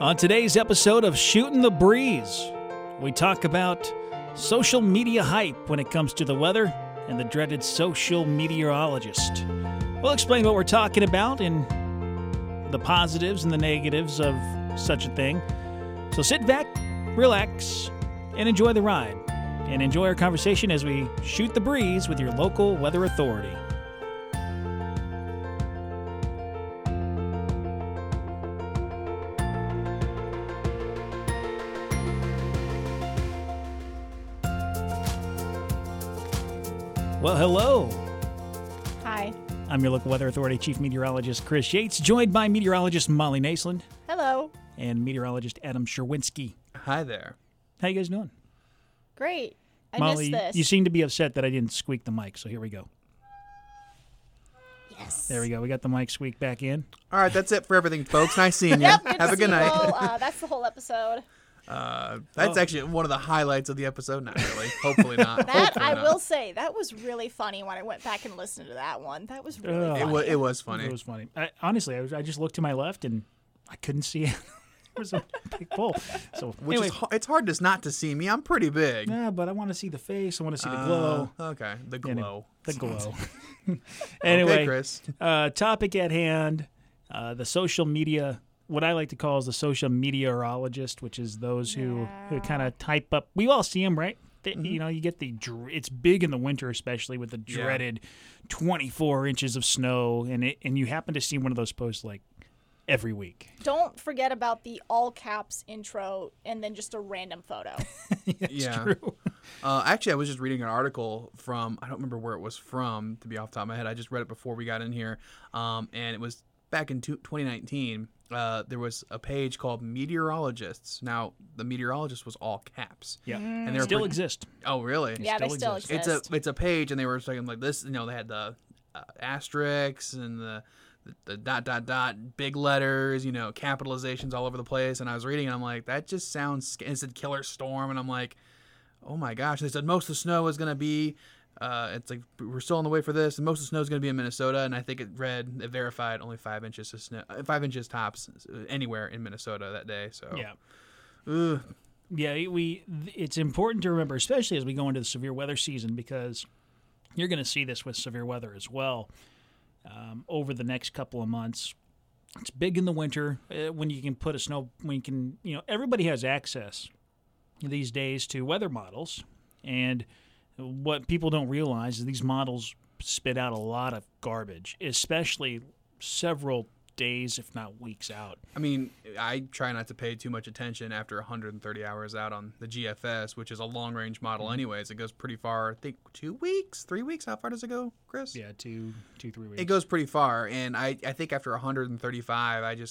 On today's episode of Shooting the Breeze, we talk about social media hype when it comes to the weather and the dreaded social meteorologist. We'll explain what we're talking about and the positives and the negatives of such a thing. So sit back, relax, and enjoy the ride. And enjoy our conversation as we shoot the breeze with your local weather authority. Well, hello. Hi. I'm your local weather authority chief meteorologist Chris Yates, joined by meteorologist Molly Naisland. Hello. And meteorologist Adam Sherwinski. Hi there. How you guys doing? Great. Molly, missed this. You seem to be upset that I didn't squeak the mic, so here we go. Yes. There we go. We got the mic squeak back in. All right, that's it for everything, folks. Nice seeing you. Yep, have a good night. That's the whole episode. That's actually one of the highlights of the episode. Not really. Hopefully not. Will say, that was really funny when I went back and listened to that one. That was really funny. It was funny. It was funny. I just looked to my left, and I couldn't see it. Was a big pole. So anyway, it's hard just not to see me. I'm pretty big. Yeah, but I want to see the face. I want to see the glow. Okay, the glow. Anyway, okay, Chris. Topic at hand, the social media, what I like to call is the social meteorologist, which is those who kind of type up. We all see them, right? Mm-hmm. You know, you get it's big in the winter, especially with the dreaded 24 inches of snow, and you happen to see one of those posts like, every week. Don't forget about the all caps intro and then just a random photo. That's true. Actually, I was just reading an article from, I don't remember where it was from, to be off the top of my head. I just read it before we got in here. And it was back in 2019. There was a page called Meteorologists. Now, the meteorologist was all caps. Yeah. And they still exist. Oh, really? They still exist. It's a page, and they were talking like this. You know, they had the asterisks and the dot, dot, dot, big letters, you know, capitalizations all over the place. And I was reading, and I'm like, that just sounds, it said killer storm. And I'm like, oh my gosh. And they said most of the snow is going to be, it's like, we're still on the way for this. And most of the snow is going to be in Minnesota. And I think it verified only 5 inches of snow, 5 inches tops anywhere in Minnesota that day. So, yeah. Ugh. Yeah. It's important to remember, especially as we go into the severe weather season, because you're going to see this with severe weather as well. Over the next couple of months, it's big in the winter when you can put a snow. When you can, you know, everybody has access these days to weather models, and what people don't realize is these models spit out a lot of garbage, especially several days, if not weeks out. I mean, I try not to pay too much attention after 130 hours out on the GFS, which is a long-range model anyways. It goes pretty far, I think 2 weeks, 3 weeks. How far does it go, Chris? Yeah, 3 weeks. It goes pretty far, and I think after 135,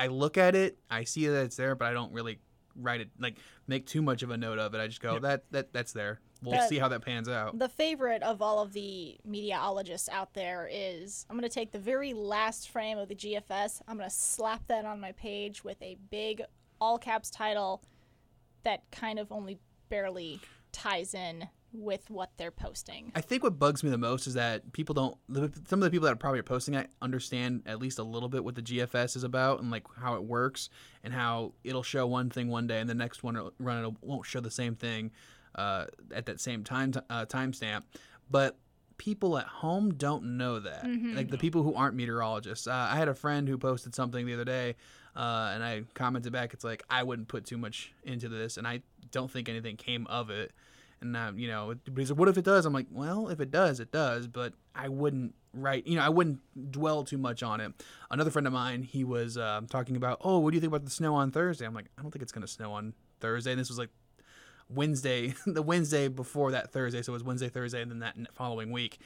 I look at it, I see that it's there, but I don't really write it, like make too much of a note of it. I just go, that's there. We'll see how that pans out. The favorite of all of the meteorologists out there is, I'm going to take the very last frame of the GFS, I'm going to slap that on my page with a big all-caps title that kind of only barely ties in with what they're posting. I think what bugs me the most is that people don't, some of the people that are probably posting it understand at least a little bit what the GFS is about and like how it works and how it'll show one thing one day and the next one run it won't show the same thing. At that same timestamp, but people at home don't know that. Mm-hmm. Like the people who aren't meteorologists. I had a friend who posted something the other day, and I commented back. It's like I wouldn't put too much into this, and I don't think anything came of it. And you know, but he's like, "What if it does?" I'm like, "Well, if it does," but I wouldn't write. You know, I wouldn't dwell too much on it. Another friend of mine, he was talking about, "Oh, what do you think about the snow on Thursday?" I'm like, "I don't think it's gonna snow on Thursday." And this was like Wednesday, the Wednesday before that Thursday, so it was Wednesday, Thursday, and then that following week.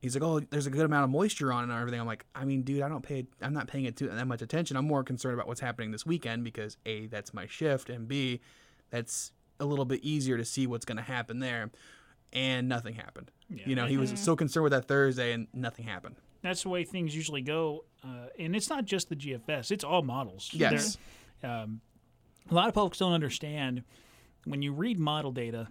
He's like, "Oh, there's a good amount of moisture on it and everything." I'm like, "I mean, dude, I'm not paying it that much attention. I'm more concerned about what's happening this weekend because A, that's my shift, and B, that's a little bit easier to see what's going to happen there." And nothing happened. Yeah. You know, he was so concerned with that Thursday, and nothing happened. That's the way things usually go, and it's not just the GFS; it's all models. Yes, a lot of folks don't understand. When you read model data,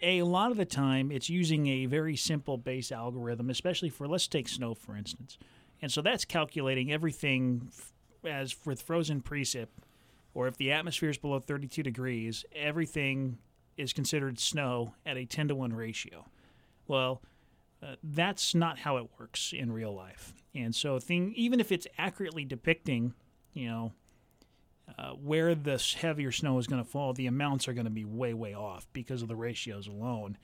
a lot of the time it's using a very simple base algorithm, especially for, let's take snow, for instance. And so that's calculating everything as with frozen precip or if the atmosphere is below 32 degrees, everything is considered snow at a 10-to-1 ratio. Well, that's not how it works in real life. And so even if it's accurately depicting, where this heavier snow is going to fall, the amounts are going to be way, way off because of the ratios alone.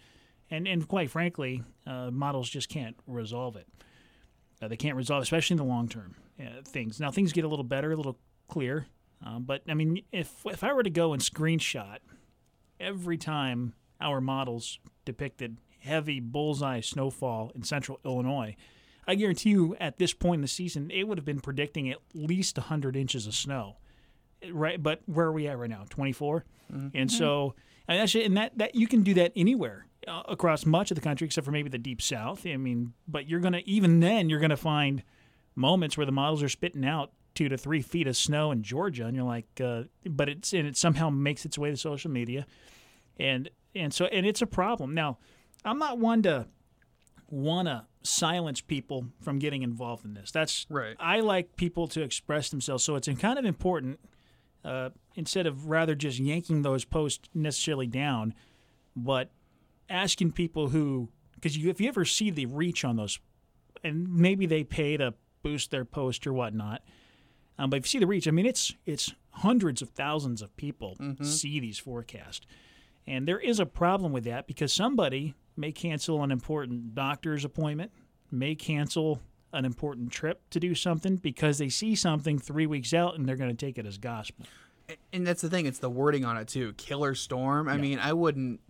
And quite frankly, models just can't resolve it. They can't resolve, especially in the long-term things. Now, things get a little better, a little clearer. But, I mean, if I were to go and screenshot every time our models depicted heavy bullseye snowfall in central Illinois, I guarantee you at this point in the season, it would have been predicting at least 100 inches of snow. Right, but where are we at right now? 24? Mm-hmm. And so, and you can do that anywhere across much of the country except for maybe the deep south. I mean, but even then, you're going to find moments where the models are spitting out 2 to 3 feet of snow in Georgia, and you're like, but it somehow makes its way to social media. And so it's a problem. Now, I'm not one to want to silence people from getting involved in this. That's right. I like people to express themselves, so it's kind of important. Instead of rather just yanking those posts necessarily down, but asking people if you ever see the reach on those, and maybe they pay to boost their post or whatnot, but if you see the reach, I mean, it's hundreds of thousands of people see these forecasts. And there is a problem with that because somebody may cancel an important doctor's appointment, may cancel an important trip to do something because they see something 3 weeks out and they're going to take it as gospel. And that's the thing. It's the wording on it too. Killer storm. I mean, I wouldn't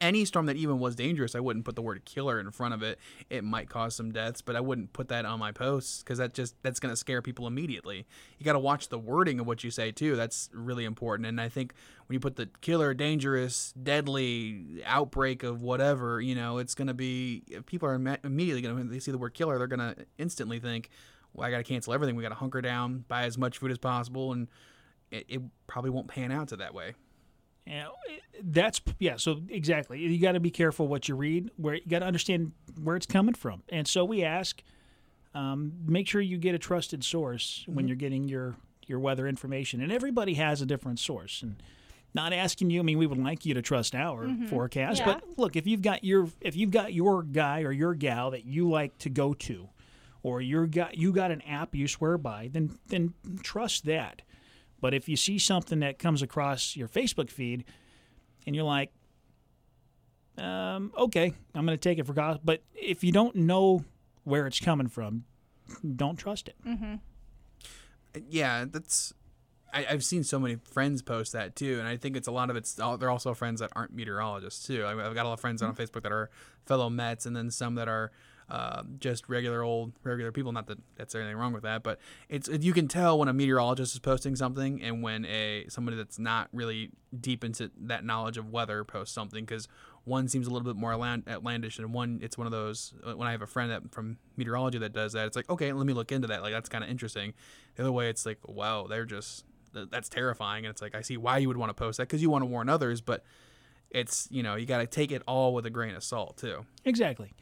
any storm that even was dangerous. I wouldn't put the word killer in front of it. It might cause some deaths, but I wouldn't put that on my posts because that's going to scare people immediately. You got to watch the wording of what you say too. That's really important. And I think when you put the killer, dangerous, deadly, outbreak of whatever, it's going to be, if people are immediately when they see the word killer, they're going to instantly think, well, I got to cancel everything. We got to hunker down, buy as much food as possible, and it probably won't pan out to that way. Yeah, so exactly. You got to be careful what you read, where you got to understand where it's coming from. And so we ask, make sure you get a trusted source when you're getting your weather information. And everybody has a different source. And not asking you, I mean, we would like you to trust our forecast, but look, if you've got your guy or your gal that you like to go to, or you got an app you swear by, then trust that. But if you see something that comes across your Facebook feed and you're like, okay, I'm going to take it for gospel. But if you don't know where it's coming from, don't trust it. Mm-hmm. Yeah, I've seen so many friends post that too. And I think they're also friends that aren't meteorologists too. I've got a lot of friends on Facebook that are fellow Mets, and then some that are just regular people. Not that that's anything wrong with that, but you can tell when a meteorologist is posting something and when somebody that's not really deep into that knowledge of weather posts something, because one seems a little bit more outlandish, and it's one of those. When I have a friend from meteorology that does that, it's like, okay, let me look into that. Like, that's kind of interesting. The other way, it's like, wow, that's terrifying, and it's like, I see why you would want to post that, because you want to warn others, but it's you got to take it all with a grain of salt too. Exactly.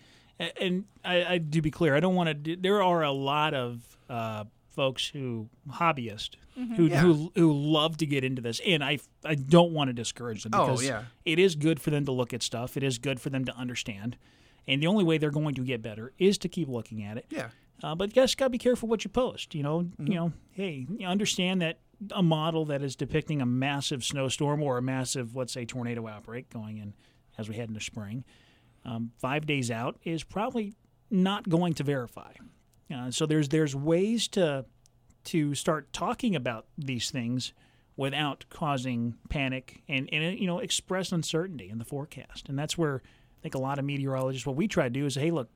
And I do be clear, I don't want to. There are a lot of folks who love to get into this, and I don't want to discourage them because it is good for them to look at stuff. It is good for them to understand, and the only way they're going to get better is to keep looking at it. Yeah. But you just gotta be careful what you post. Hey, understand that a model that is depicting a massive snowstorm or a massive, let's say, tornado outbreak going in as we head into spring. 5 days out is probably not going to verify. So there's ways to start talking about these things without causing panic and express uncertainty in the forecast. And that's where I think a lot of meteorologists, what we try to do is, hey, look,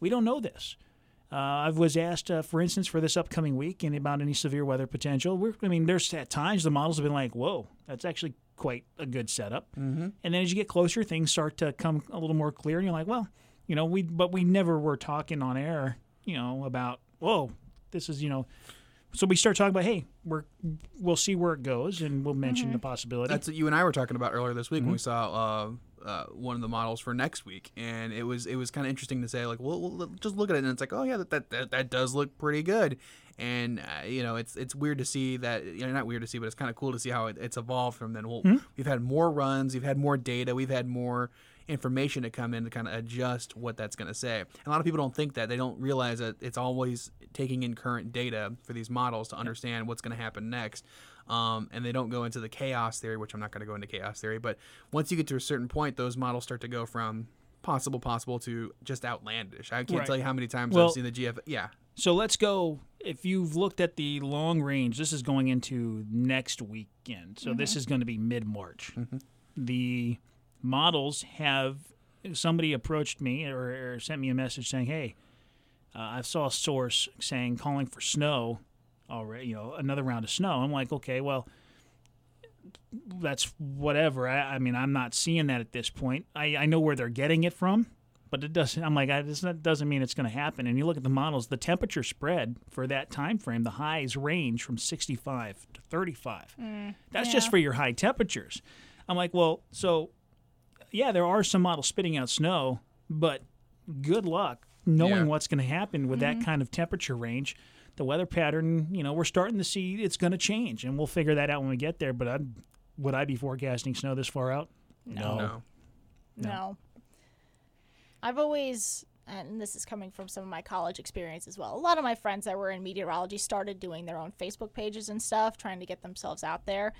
we don't know this. I was asked, for instance, for this upcoming week and about any severe weather potential. There's at times the models have been like, whoa, that's actually quite a good setup. Mm-hmm. And then as you get closer, things start to come a little more clear, and you're like, well, we never were talking on air, about, whoa, this is, So we start talking about, hey, we'll see where it goes, and we'll mention the possibility. That's what you and I were talking about earlier this week when we saw one of the models for next week, and it was kind of interesting to say, like, well, just look at it, and it's like, oh yeah, that does look pretty good. And it's weird to see that, not weird to see, but it's kind of cool to see how it's evolved from then. Well, we've had more runs, we've had more data, we've had more information to come in to kind of adjust what that's going to say. And a lot of people don't think that. They don't realize that it's always taking in current data for these models to understand what's going to happen next. And they don't go into the chaos theory, which I'm not going to go into chaos theory. But once you get to a certain point, those models start to go from possible to just outlandish. I can't tell you how many times I've seen the GFS. Yeah. So let's go. If you've looked at the long range, this is going into next weekend. So this is going to be mid-March. The models have somebody approached me or sent me a message saying, hey, I saw a source calling for snow already, another round of snow. I'm like, okay, well, that's whatever. I mean, I'm not seeing that at this point. I know where they're getting it from, but it doesn't. I'm like, that doesn't mean it's going to happen. And you look at the models, the temperature spread for that time frame, the highs range from 65 to 35. That's just for your high temperatures. I'm like, well, so yeah, there are some models spitting out snow, but good luck knowing what's going to happen with that kind of temperature range. The weather pattern, we're starting to see it's going to change, and we'll figure that out when we get there. But would I be forecasting snow this far out? No. I've always, and this is coming from some of my college experience as well, a lot of my friends that were in meteorology started doing their own Facebook pages and stuff, trying to get themselves out there.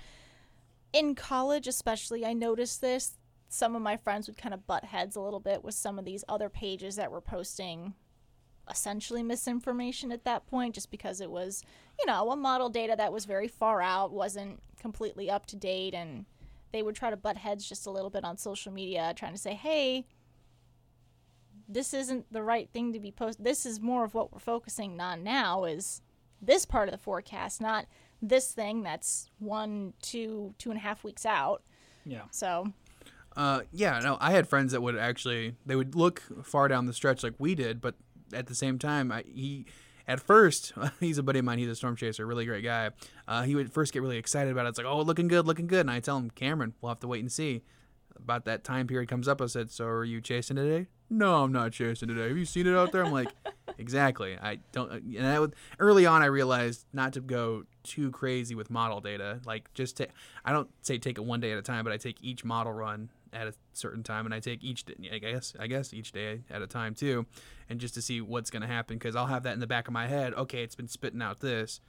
In college especially, I noticed this. Some of my friends would kind of butt heads a little bit with some of these other pages that were posting essentially misinformation at that point, just because it was, a model data that was very far out, wasn't completely up to date, and they would try to butt heads just a little bit on social media, trying to say, hey, this isn't the right thing to be posted. This is more of what we're focusing on now is this part of the forecast, not this thing that's 2.5 weeks out. Yeah. So... I had friends that would actually, they would look far down the stretch like we did, but at the same time, he's a buddy of mine, he's a storm chaser, really great guy. He would first get really excited about it. It's like, oh, looking good. And I tell him, Cameron, we'll have to wait and see. About that time period comes up, I said, so are you chasing today? No, I'm not chasing today. Have you seen it out there? I'm like, exactly. I don't. And early on, I realized not to go too crazy with model data. Like, I don't say take it one day at a time, but I take each model run at a certain time, and I take each day, I guess each day at a time too, and just to see what's going to happen, because I'll have that in the back of my head. Okay, it's been spitting out this.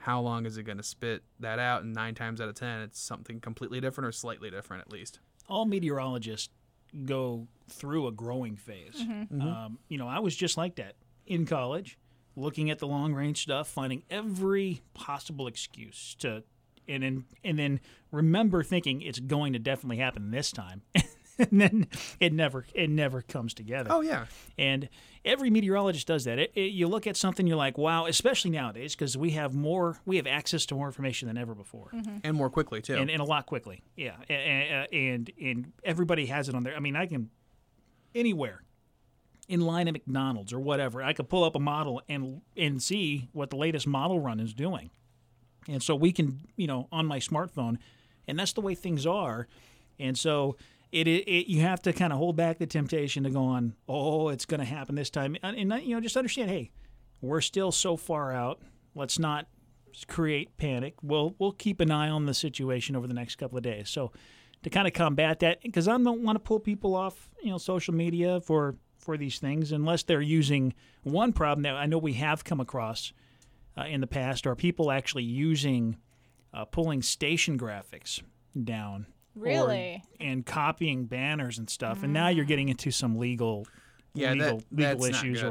How long is it going to spit that out? And 9 times out of 10, it's something completely different or slightly different at least. All meteorologists go through a growing phase. I was just like that in college, looking at the long-range stuff, finding every possible excuse to, and then remember thinking it's going to definitely happen this time, and then it never comes together. Oh yeah, and every meteorologist does that. You look at something, you're like, wow, especially nowadays because we have access to more information than ever before, and more quickly too, and a lot quickly. Yeah, and everybody has it on there. I mean, I can anywhere. In line at McDonald's or whatever, I could pull up a model and see what the latest model run is doing. And so we can, on my smartphone, and that's the way things are. And so it you have to kind of hold back the temptation to go on, oh, it's going to happen this time. And just understand, hey, we're still so far out. Let's not create panic. We'll keep an eye on the situation over the next couple of days. So to kind of combat that, because I don't want to pull people off, social media for these things, unless they're using one problem that I know we have come across in the past, are people actually using pulling station graphics down, really, and copying banners and stuff, and now you're getting into some legal issues,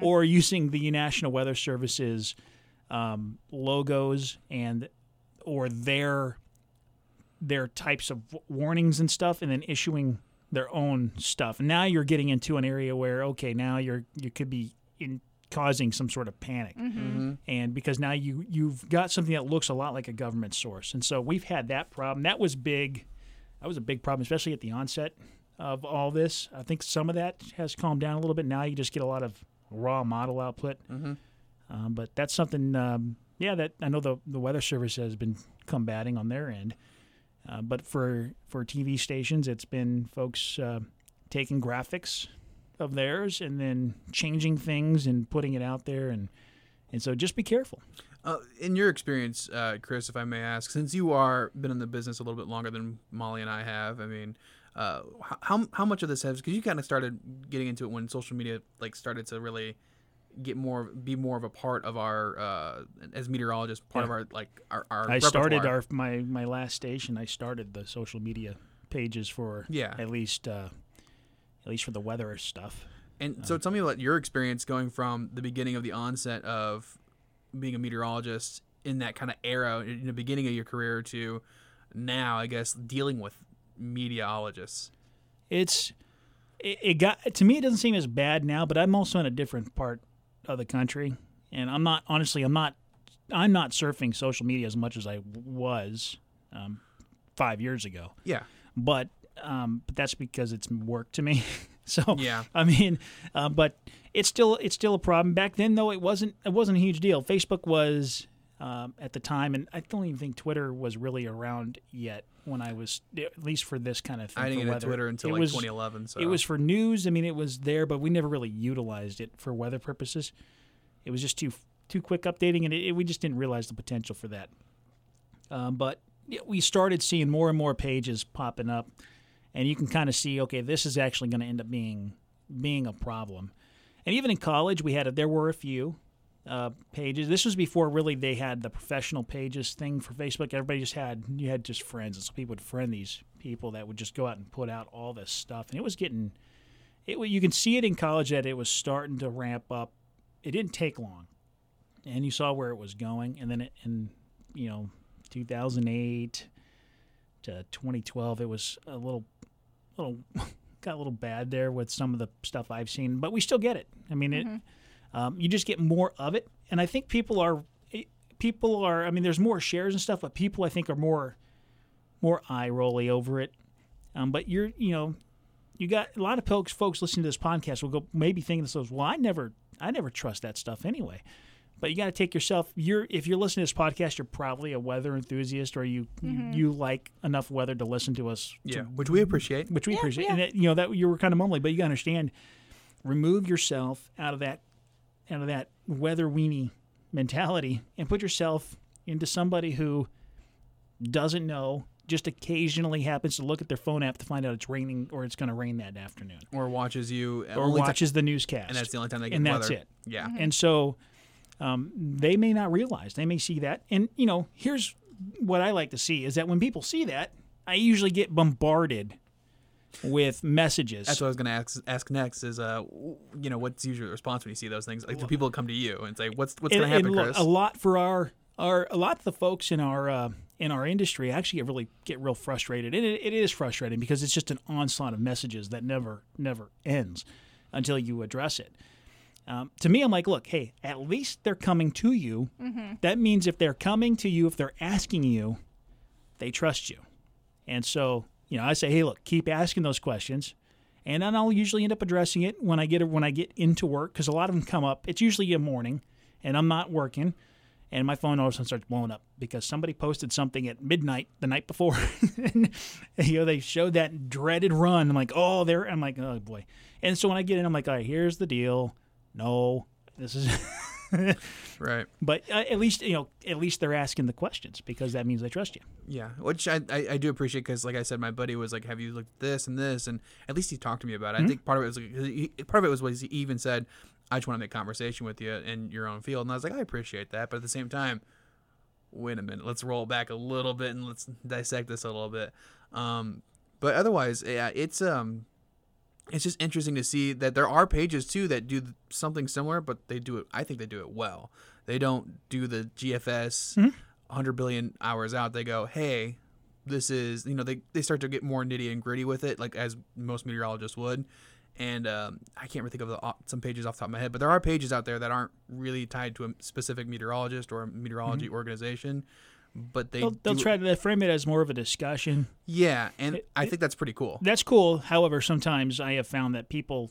or using the National Weather Service's logos and or their types of warnings and stuff, and then issuing their own stuff. Now you're getting into an area where, okay, now you could be causing some sort of panic. And because now you've got something that looks a lot like a government source. And so we've had that problem. That was big. That was a big problem, especially at the onset of all this. I think some of that has calmed down a little bit. Now you just get a lot of raw model output. But that's something, that I know the Weather Service has been combating on their end. But for TV stations, it's been folks taking graphics of theirs and then changing things and putting it out there. And so just be careful. In your experience, Chris, if I may ask, since you are been in the business a little bit longer than Molly and I have, I mean, how much of this has, because you kind of started getting into it when social media like started to really be more of a part of our as meteorologists, part of our like our I repertoire. Started our my last station. I started the social media pages for at least for the weather stuff. And so tell me about your experience going from the beginning of the onset of being a meteorologist in that kind of era, in the beginning of your career, to now, I guess, dealing with meteorologists. It got to me. It doesn't seem as bad now, but I'm also in a different part of the country, and I'm not surfing social media as much as I was 5 years ago. Yeah, but that's because it's work to me. So yeah, I mean, but it's still a problem. Back then, though, it wasn't a huge deal. Facebook was at the time, and I don't even think Twitter was really around yet when I was, at least for this kind of thing. I didn't get to Twitter until 2011. So it was for news. I mean, it was there, but we never really utilized it for weather purposes. It was just too quick updating, and we just didn't realize the potential for that. But we started seeing more and more pages popping up. And you can kind of see, okay, this is actually going to end up being a problem. And even in college, there were a few pages. This was before really they had the professional pages thing for Facebook. Everybody you had just friends, and so people would friend these people that would just go out and put out all this stuff. And you can see it in college that it was starting to ramp up. It didn't take long, and you saw where it was going. And then in 2008 to 2012, it was a little got a little bad there with some of the stuff I've seen, but we still get it. I mean, mm-hmm. You just get more of it, and I think people are. I mean, there's more shares and stuff, but people I think are more eye-rolly over it. But you got a lot of folks listening to this podcast will go maybe thinking to themselves, well, I never trust that stuff anyway. But you got to take yourself. If you're listening to this podcast, you're probably a weather enthusiast, or you like enough weather to listen to us. Yeah, which we appreciate. Yeah. And that you were kind of mumbling, but you got to understand. Remove yourself out of that weather weenie mentality, and put yourself into somebody who doesn't know. Just occasionally happens to look at their phone app to find out it's raining or it's going to rain that afternoon, or watches you, or watches the newscast, and that's the only time they get weather. And that's it. Yeah, mm-hmm. And so. They may not realize. They may see that. And, here's what I like to see is that when people see that, I usually get bombarded with messages. That's what I was going to ask next is, what's usually the response when you see those things? Like, do people come to you and say, what's going to happen, Chris? A lot of the folks in our industry actually get real frustrated. And it is frustrating because it's just an onslaught of messages that never ends until you address it. To me, I'm like, look, hey, at least they're coming to you. Mm-hmm. That means if they're coming to you, if they're asking you, they trust you. And so, I say, hey, look, keep asking those questions. And then I'll usually end up addressing it when I get into work, because a lot of them come up. It's usually a morning, and I'm not working, and my phone all of a sudden starts blowing up because somebody posted something at midnight the night before. And, they showed that dreaded run. I'm like, oh boy. And so when I get in, I'm like, all right, here's the deal. No, this is right. But at least they're asking the questions, because that means they trust you. Yeah, which I do appreciate, because, like I said, my buddy was like, "Have you looked at this and this?" And at least he talked to me about it. Mm-hmm. I think part of it was he even said, "I just want to make conversation with you in your own field." And I was like, "I appreciate that," but at the same time, wait a minute, let's roll back a little bit and let's dissect this a little bit. But otherwise, yeah, it's just interesting to see that there are pages, too, that do something similar, but they do it. I think they do it well. They don't do the GFS 100 billion hours out. They go, hey, this is, they start to get more nitty and gritty with it, like as most meteorologists would. And I can't really think of some pages off the top of my head, but there are pages out there that aren't really tied to a specific meteorologist or a meteorology organization. But they'll try to frame it as more of a discussion. Yeah, and I think that's pretty cool. That's cool. However, sometimes I have found that people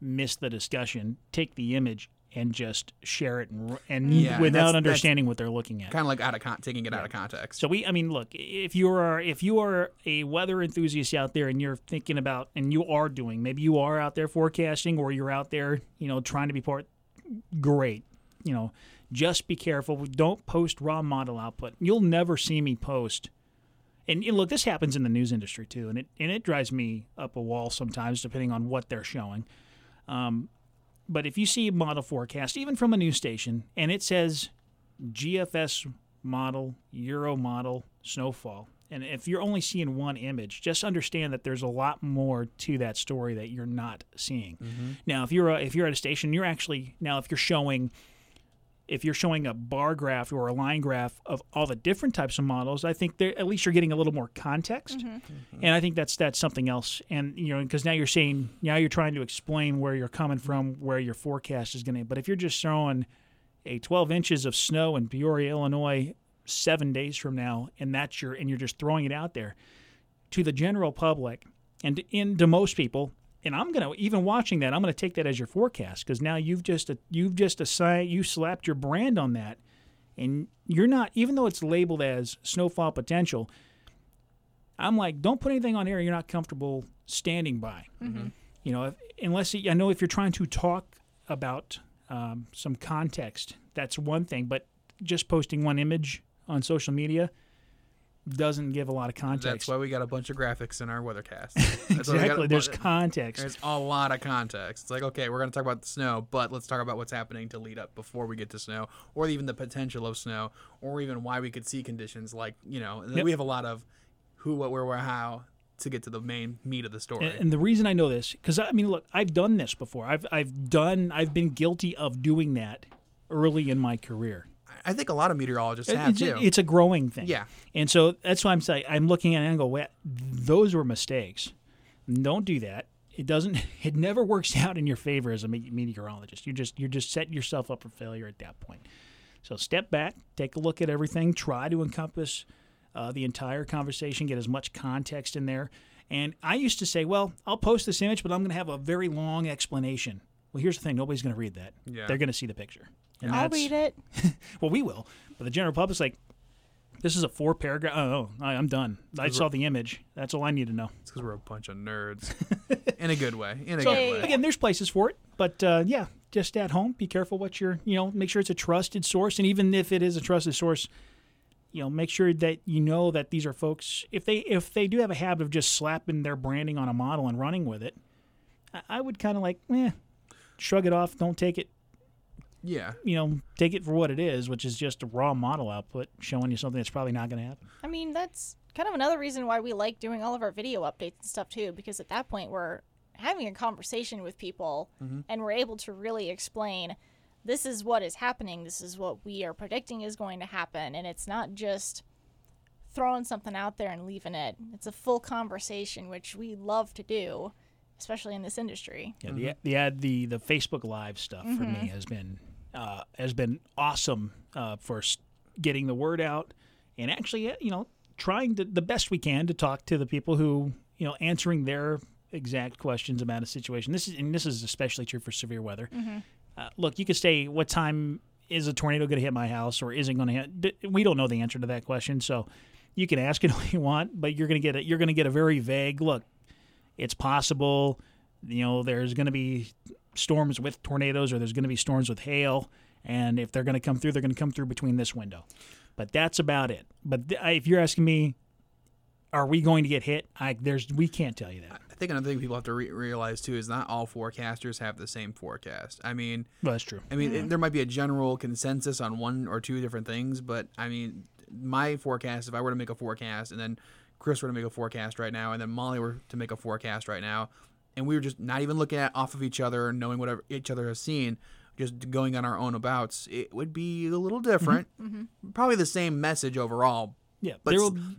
miss the discussion, take the image, and just share it and without understanding what they're looking at. Kind of like taking it out of context. So look, if you are a weather enthusiast out there and you're thinking about, and you are doing, maybe you are out there forecasting or you're out there, trying to be part, great. Just be careful. Don't post raw model output. You'll never see me post. And look, this happens in the news industry too, and it drives me up a wall sometimes, depending on what they're showing. But if you see a model forecast, even from a news station, and it says GFS model, Euro model, snowfall, and if you're only seeing one image, just understand that there's a lot more to that story that you're not seeing. Mm-hmm. Now, if you're at a station, you're actually if you're showing a bar graph or a line graph of all the different types of models, I think at least you're getting a little more context, mm-hmm. Mm-hmm. and I think that's something else. And because now you're trying to explain where you're coming from, where your forecast is going to. But if you're just throwing a 12 inches of snow in Peoria, Illinois, 7 days from now, and you're just throwing it out there to the general public and to most people. And I'm going to take that as your forecast, because now you slapped your brand on that, and you're not, even though it's labeled as snowfall potential, I'm like, don't put anything on here you're not comfortable standing by. Mm-hmm. If you're trying to talk about some context, that's one thing, but just posting one image on social media doesn't give a lot of context. That's why we got a bunch of graphics in our weathercast. Exactly. There's context. There's a lot of context. It's like, okay, we're going to talk about the snow, but let's talk about what's happening to lead up before we get to snow, or even the potential of snow, or even why we could see conditions like, yep. We have a lot of who, what, where, how to get to the main meat of the story. And the reason I know this, because look, I've done this before. I've been guilty of doing that early in my career. I think a lot of meteorologists have, too. It's a growing thing. Yeah. And so that's why I'm saying, I'm looking at it and go, well, those were mistakes. Don't do that. It never works out in your favor as a meteorologist. You're just setting yourself up for failure at that point. So step back, take a look at everything, try to encompass the entire conversation, get as much context in there. And I used to say, well, I'll post this image, but I'm going to have a very long explanation. Well, here's the thing. Nobody's going to read that. Yeah. They're going to see the picture. And I'll read it. Well, we will. But the general public's like, this is a 4-paragraph. Oh, I'm done. I saw the image. That's all I need to know. It's because we're a bunch of nerds. In a good way. Again, there's places for it. But, just at home, be careful what you're, make sure it's a trusted source. And even if it is a trusted source, make sure that that these are folks, if they do have a habit of just slapping their branding on a model and running with it, I would kind of shrug it off. Don't take it. Yeah. Take it for what it is, which is just a raw model output showing you something that's probably not going to happen. That's kind of another reason why we like doing all of our video updates and stuff, too, because at that point we're having a conversation with people, mm-hmm. and we're able to really explain, this is what is happening, this is what we are predicting is going to happen, and it's not just throwing something out there and leaving it. It's a full conversation, which we love to do, especially in this industry. Yeah, mm-hmm. the Facebook Live stuff, mm-hmm. for me has been awesome for getting the word out, and actually, trying to the best we can to talk to the people who, answering their exact questions about a situation. This is especially true for severe weather. Mm-hmm. Look, you could say, what time is a tornado going to hit my house, or isn't going to hit? We don't know the answer to that question, so you can ask it all you want, but you're going to get a very vague look. It's possible, there's going to be storms with tornadoes, or there's going to be storms with hail, and if they're going to come through, they're going to come through between this window. But that's about it. But if you're asking me, are we going to get hit? We can't tell you that. I think another thing people have to realize, too, is not all forecasters have the same forecast. Well, that's true. Mm-hmm. There might be a general consensus on one or two different things, but, my forecast, if I were to make a forecast and then Chris were to make a forecast right now, and then Molly were to make a forecast right now, and we were just not even looking at off of each other, knowing whatever each other has seen, just going on our own abouts, it would be a little different. Mm-hmm. Probably the same message overall. Yeah, but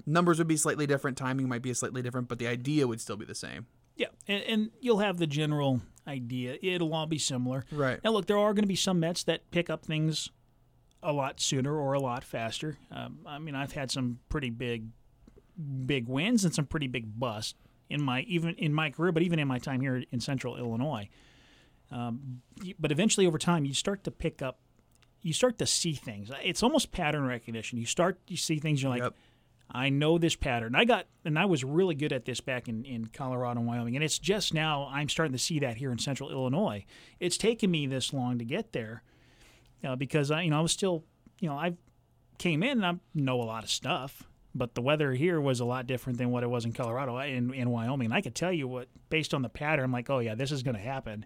numbers would be slightly different, timing might be slightly different, but the idea would still be the same. Yeah, and you'll have the general idea. It'll all be similar. Right. Now, look, there are going to be some Mets that pick up things a lot sooner or a lot faster. I've had some pretty big wins and some pretty big busts in my career, but even in my time here in Central Illinois, But eventually, over time, you start to pick up, you start to see things. It's almost pattern recognition. You see things, you're like, yep, I know this pattern. I was really good at this back in Colorado and Wyoming, and it's just now I'm starting to see that here in central Illinois. It's taken me this long to get there because I came in and I know a lot of stuff, but the weather here was a lot different than what it was in Colorado and in Wyoming. And I could tell you what, based on the pattern, I'm like, oh yeah, this is going to happen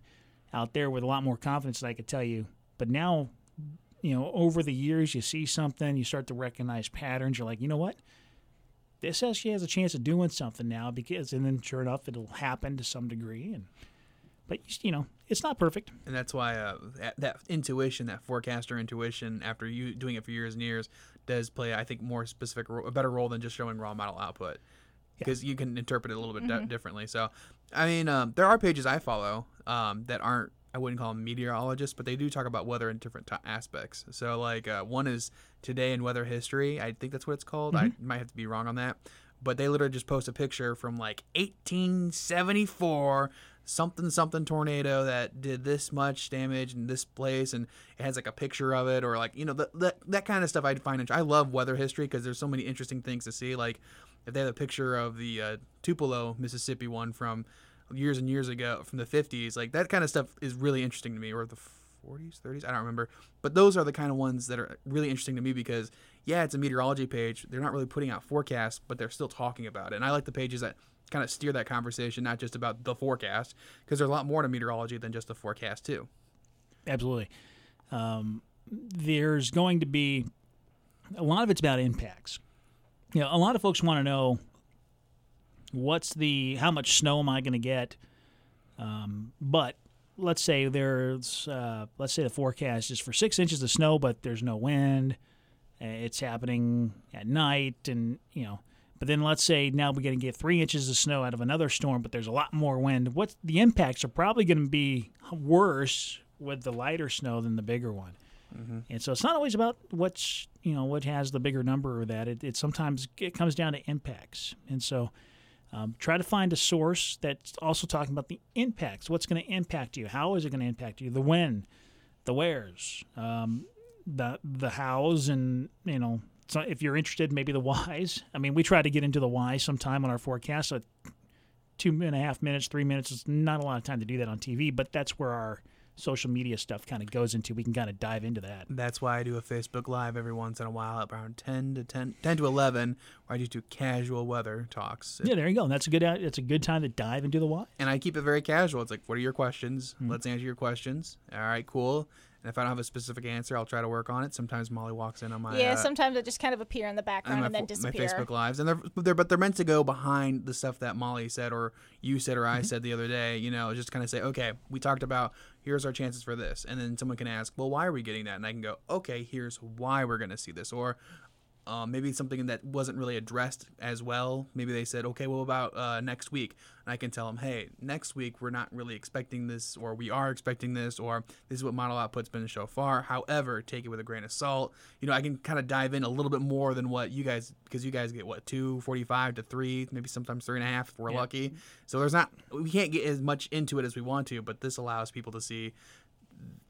out there with a lot more confidence than I could tell you. But now, over the years, you see something, you start to recognize patterns. You're like, you know what? This actually has a chance of doing something now, and then sure enough, it'll happen to some degree. But it's not perfect. And that's why that intuition, that forecaster intuition, after you doing it for years and years, does play, I think, a better role than just showing raw model output, because you can interpret it a little bit differently. So, there are pages I follow that aren't, I wouldn't call them meteorologists, but they do talk about weather in different aspects. So, like, one is Today in Weather History. I think that's what it's called. Mm-hmm. I might have to be wrong on that. But they literally just post a picture from, like, 1874 something tornado that did this much damage in this place, and it has, like, a picture of it, or, like, that kind of stuff I find interesting. I love weather history because there's so many interesting things to see. Like, if they have a picture of the Tupelo, Mississippi one from years and years ago, from the 50s, like, that kind of stuff is really interesting to me, or the 40s, 30s, I don't remember. But those are the kind of ones that are really interesting to me because, yeah, it's a meteorology page. They're not really putting out forecasts, but they're still talking about it. And I like the pages that kind of steer that conversation, not just about the forecast, because there's a lot more to meteorology than just the forecast too. Absolutely. There's going to be a lot of, it's about impacts. A lot of folks want to know, how much snow am I going to get? But let's say the forecast is for 6 inches of snow, but there's no wind. It's happening at night, and but then let's say now we're going to get 3 inches of snow out of another storm, but there's a lot more wind. The impacts are probably going to be worse with the lighter snow than the bigger one. Mm-hmm. And so it's not always about what has the bigger number or that. It sometimes it comes down to impacts, and so. Try to find a source that's also talking about the impacts. What's going to impact you? How is it going to impact you? The when, the wheres, the hows, and, so if you're interested, maybe the whys. I mean, we try to get into the why sometime on our forecast. So 2.5 minutes, 3 minutes is not a lot of time to do that on TV, but that's where our social media stuff kind of goes into. We can kind of dive into that. That's why I do a Facebook Live every once in a while at around 10 to 11, where I do two casual weather talks. Yeah, there you go. That's a good time to dive into the why. And I keep it very casual. It's like, what are your questions? Mm-hmm. Let's answer your questions. All right, cool. And if I don't have a specific answer, I'll try to work on it. Sometimes Molly walks in on my... Yeah, sometimes I just kind of appear in the background and then disappear. My Facebook Lives. And they're meant to go behind the stuff that Molly said or you said or I said the other day. Just kind of say, okay, we talked about... Here's our chances for this. And then someone can ask, well, why are we getting that? And I can go, okay, here's why we're going to see this. Or maybe something that wasn't really addressed as well. Maybe they said, okay, well, about next week? And I can tell them, hey, next week we're not really expecting this, or we are expecting this, or this is what model output's been so far. However, take it with a grain of salt. I can kind of dive in a little bit more than what you guys, because you guys get, what, 2:45 to 3, maybe sometimes 3.5 if we're lucky. So we can't get as much into it as we want to, but this allows people to see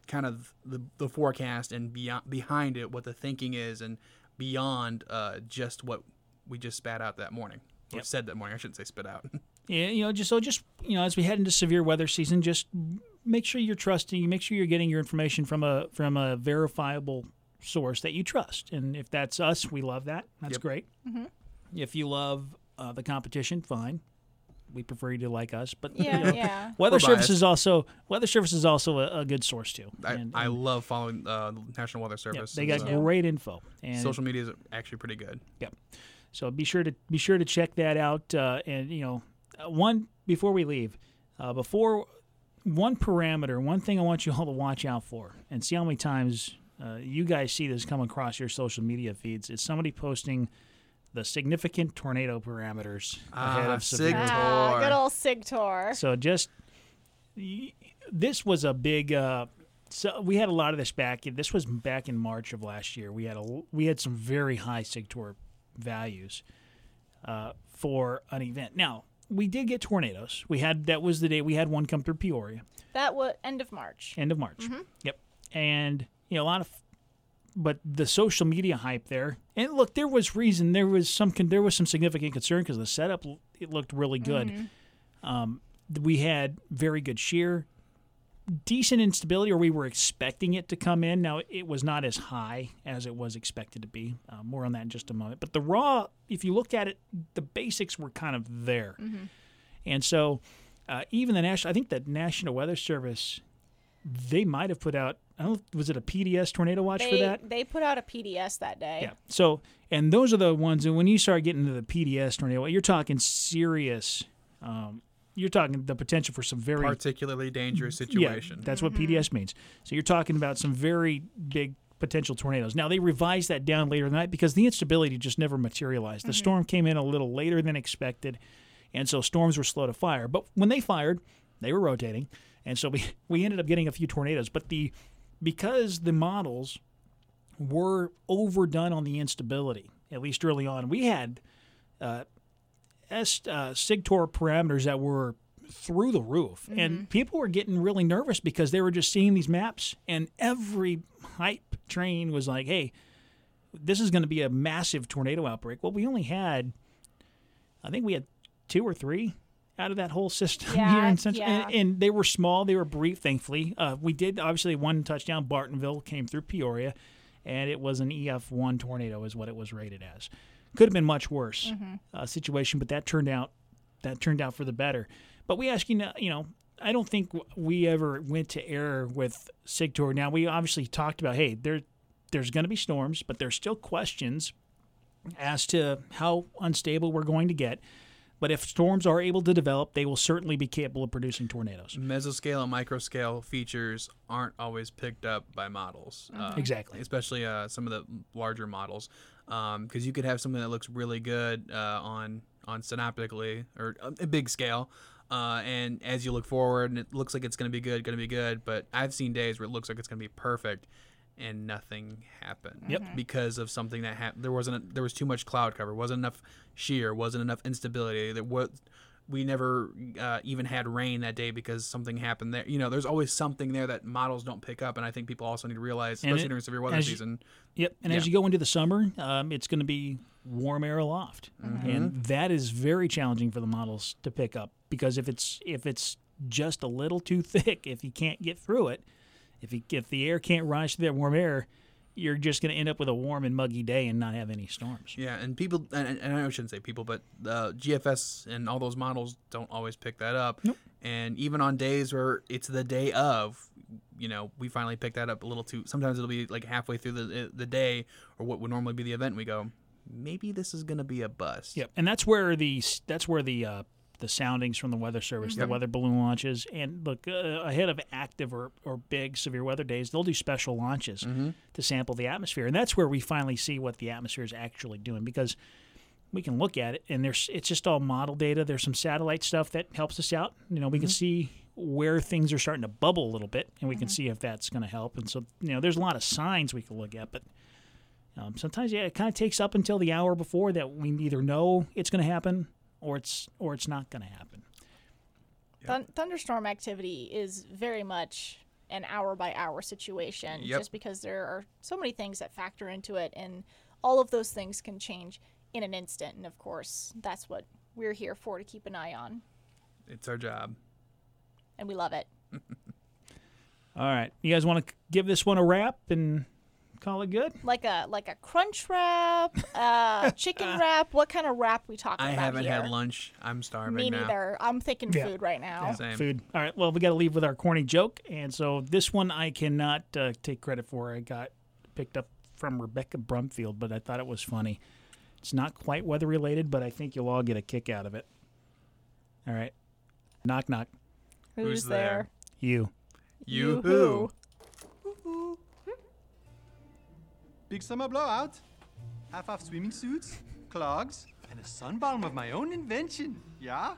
kind of the forecast and beyond, behind it, what the thinking is, and beyond just what we just spat out that morning, or said that morning. I shouldn't say spit out. Yeah, as we head into severe weather season, just make sure you're trusting. Make sure you're getting your information from a verifiable source that you trust. And if that's us, we love that. That's great. Mm-hmm. If you love the competition, fine. We prefer you to like us, but Weather Service is also a good source too. I love following National Weather Service. They got great info. And social media is actually pretty good. Yep. So be sure to check that out. And one before we leave, before one parameter, one thing I want you all to watch out for, and see how many times you guys see this come across your social media feeds, is somebody posting the significant tornado parameters ahead of severe. Ah, good old SIGTOR. So this was a big. So we had a lot of this back. This was back in March of last year. We had some very high SIGTOR values for an event. Now we did get tornadoes. We had, that was the day we had one come through Peoria. That was end of March. End of March. Mm-hmm. Yep. And, you know, a lot of, but the social media hype there, and look, there was reason, there was some significant concern because the setup, it looked really good. Mm-hmm. We had very good shear, decent instability, or we were expecting it to come in. Now, it was not as high as it was expected to be. More on that in just a moment. But the raw, if you looked at it, the basics were kind of there. Mm-hmm. And so even the National, I think the National Weather Service, they might have put out, I don't know, was it a PDS tornado watch for that? They put out a PDS that day. Yeah. So, and those are the ones, and when you start getting to the PDS tornado, you're talking serious, you're talking the potential for some very... particularly dangerous situation. Yeah, that's what PDS means. So you're talking about some very big potential tornadoes. Now, they revised that down later in the night because the instability just never materialized. The storm came in a little later than expected, and so storms were slow to fire. But when they fired, they were rotating, and so we ended up getting a few tornadoes. But because the models were overdone on the instability, at least early on, we had... SIGTOR parameters that were through the roof, and people were getting really nervous because they were just seeing these maps, and every hype train was like, hey, this is going to be a massive tornado outbreak. Well, we only had, I think we had 2 or 3 out of that whole system here in Central, and they were small, they were brief, thankfully. We did, obviously, one touchdown, Bartonville, came through Peoria, and it was an EF1 tornado is what it was rated as. Could have been much worse situation, but that turned out for the better. But we ask you know, I don't think we ever went to error with SIGTOR. Now, we obviously talked about, hey, there's going to be storms, but there's still questions as to how unstable we're going to get. But if storms are able to develop, they will certainly be capable of producing tornadoes. Mesoscale and microscale features aren't always picked up by models. Exactly. Especially some of the larger models. Because you could have something that looks really good on synoptically or a big scale. And as you look forward, and it looks like it's going to be good. But I've seen days where it looks like it's going to be perfect and nothing happened. Yep. Because of something that happened. There was too much cloud cover. Wasn't enough shear. Wasn't enough instability. We never even had rain that day because something happened there. You know, there's always something there that models don't pick up, and I think people also need to realize, especially during severe weather season. As you go into the summer, it's going to be warm air aloft, and that is very challenging for the models to pick up because if it's just a little too thick, if you can't get through it, if the air can't rise through that warm air, you're just going to end up with a warm and muggy day and not have any storms. Yeah, and people, and I shouldn't say people, but GFS and all those models don't always pick that up. Nope. And even on days where it's the day of, you know, we finally pick that up a little too. Sometimes it'll be like halfway through the day or what would normally be the event, and we go, maybe this is going to be a bust. Yep, and that's where the soundings from the Weather Service, the weather balloon launches, and look, ahead of active or big severe weather days, they'll do special launches to sample the atmosphere, and that's where we finally see what the atmosphere is actually doing, because we can look at it, and it's just all model data. There's some satellite stuff that helps us out. You know, we can see where things are starting to bubble a little bit, and we can see if that's going to help, and so, you know, there's a lot of signs we can look at, but... sometimes, it kind of takes up until the hour before that we either know it's going to happen or it's not going to happen. Yeah. Thunderstorm activity is very much an hour-by-hour situation just because there are so many things that factor into it, and all of those things can change in an instant. And, of course, that's what we're here for, to keep an eye on. It's our job. And we love it. All right. You guys want to give this one a wrap and... call it good? Like a crunch wrap, chicken wrap. What kind of wrap we talking about? I haven't had lunch. I'm starving. Me neither. I'm thinking food right now. Yeah. Same. Food. All right. Well, we got to leave with our corny joke, and so this one I cannot take credit for. I got picked up from Rebecca Brumfield, but I thought it was funny. It's not quite weather related, but I think you'll all get a kick out of it. All right. Knock knock. Who's there? You. You who? Big summer blowout, half swimming suits, clogs, and a sunbalm of my own invention, yeah?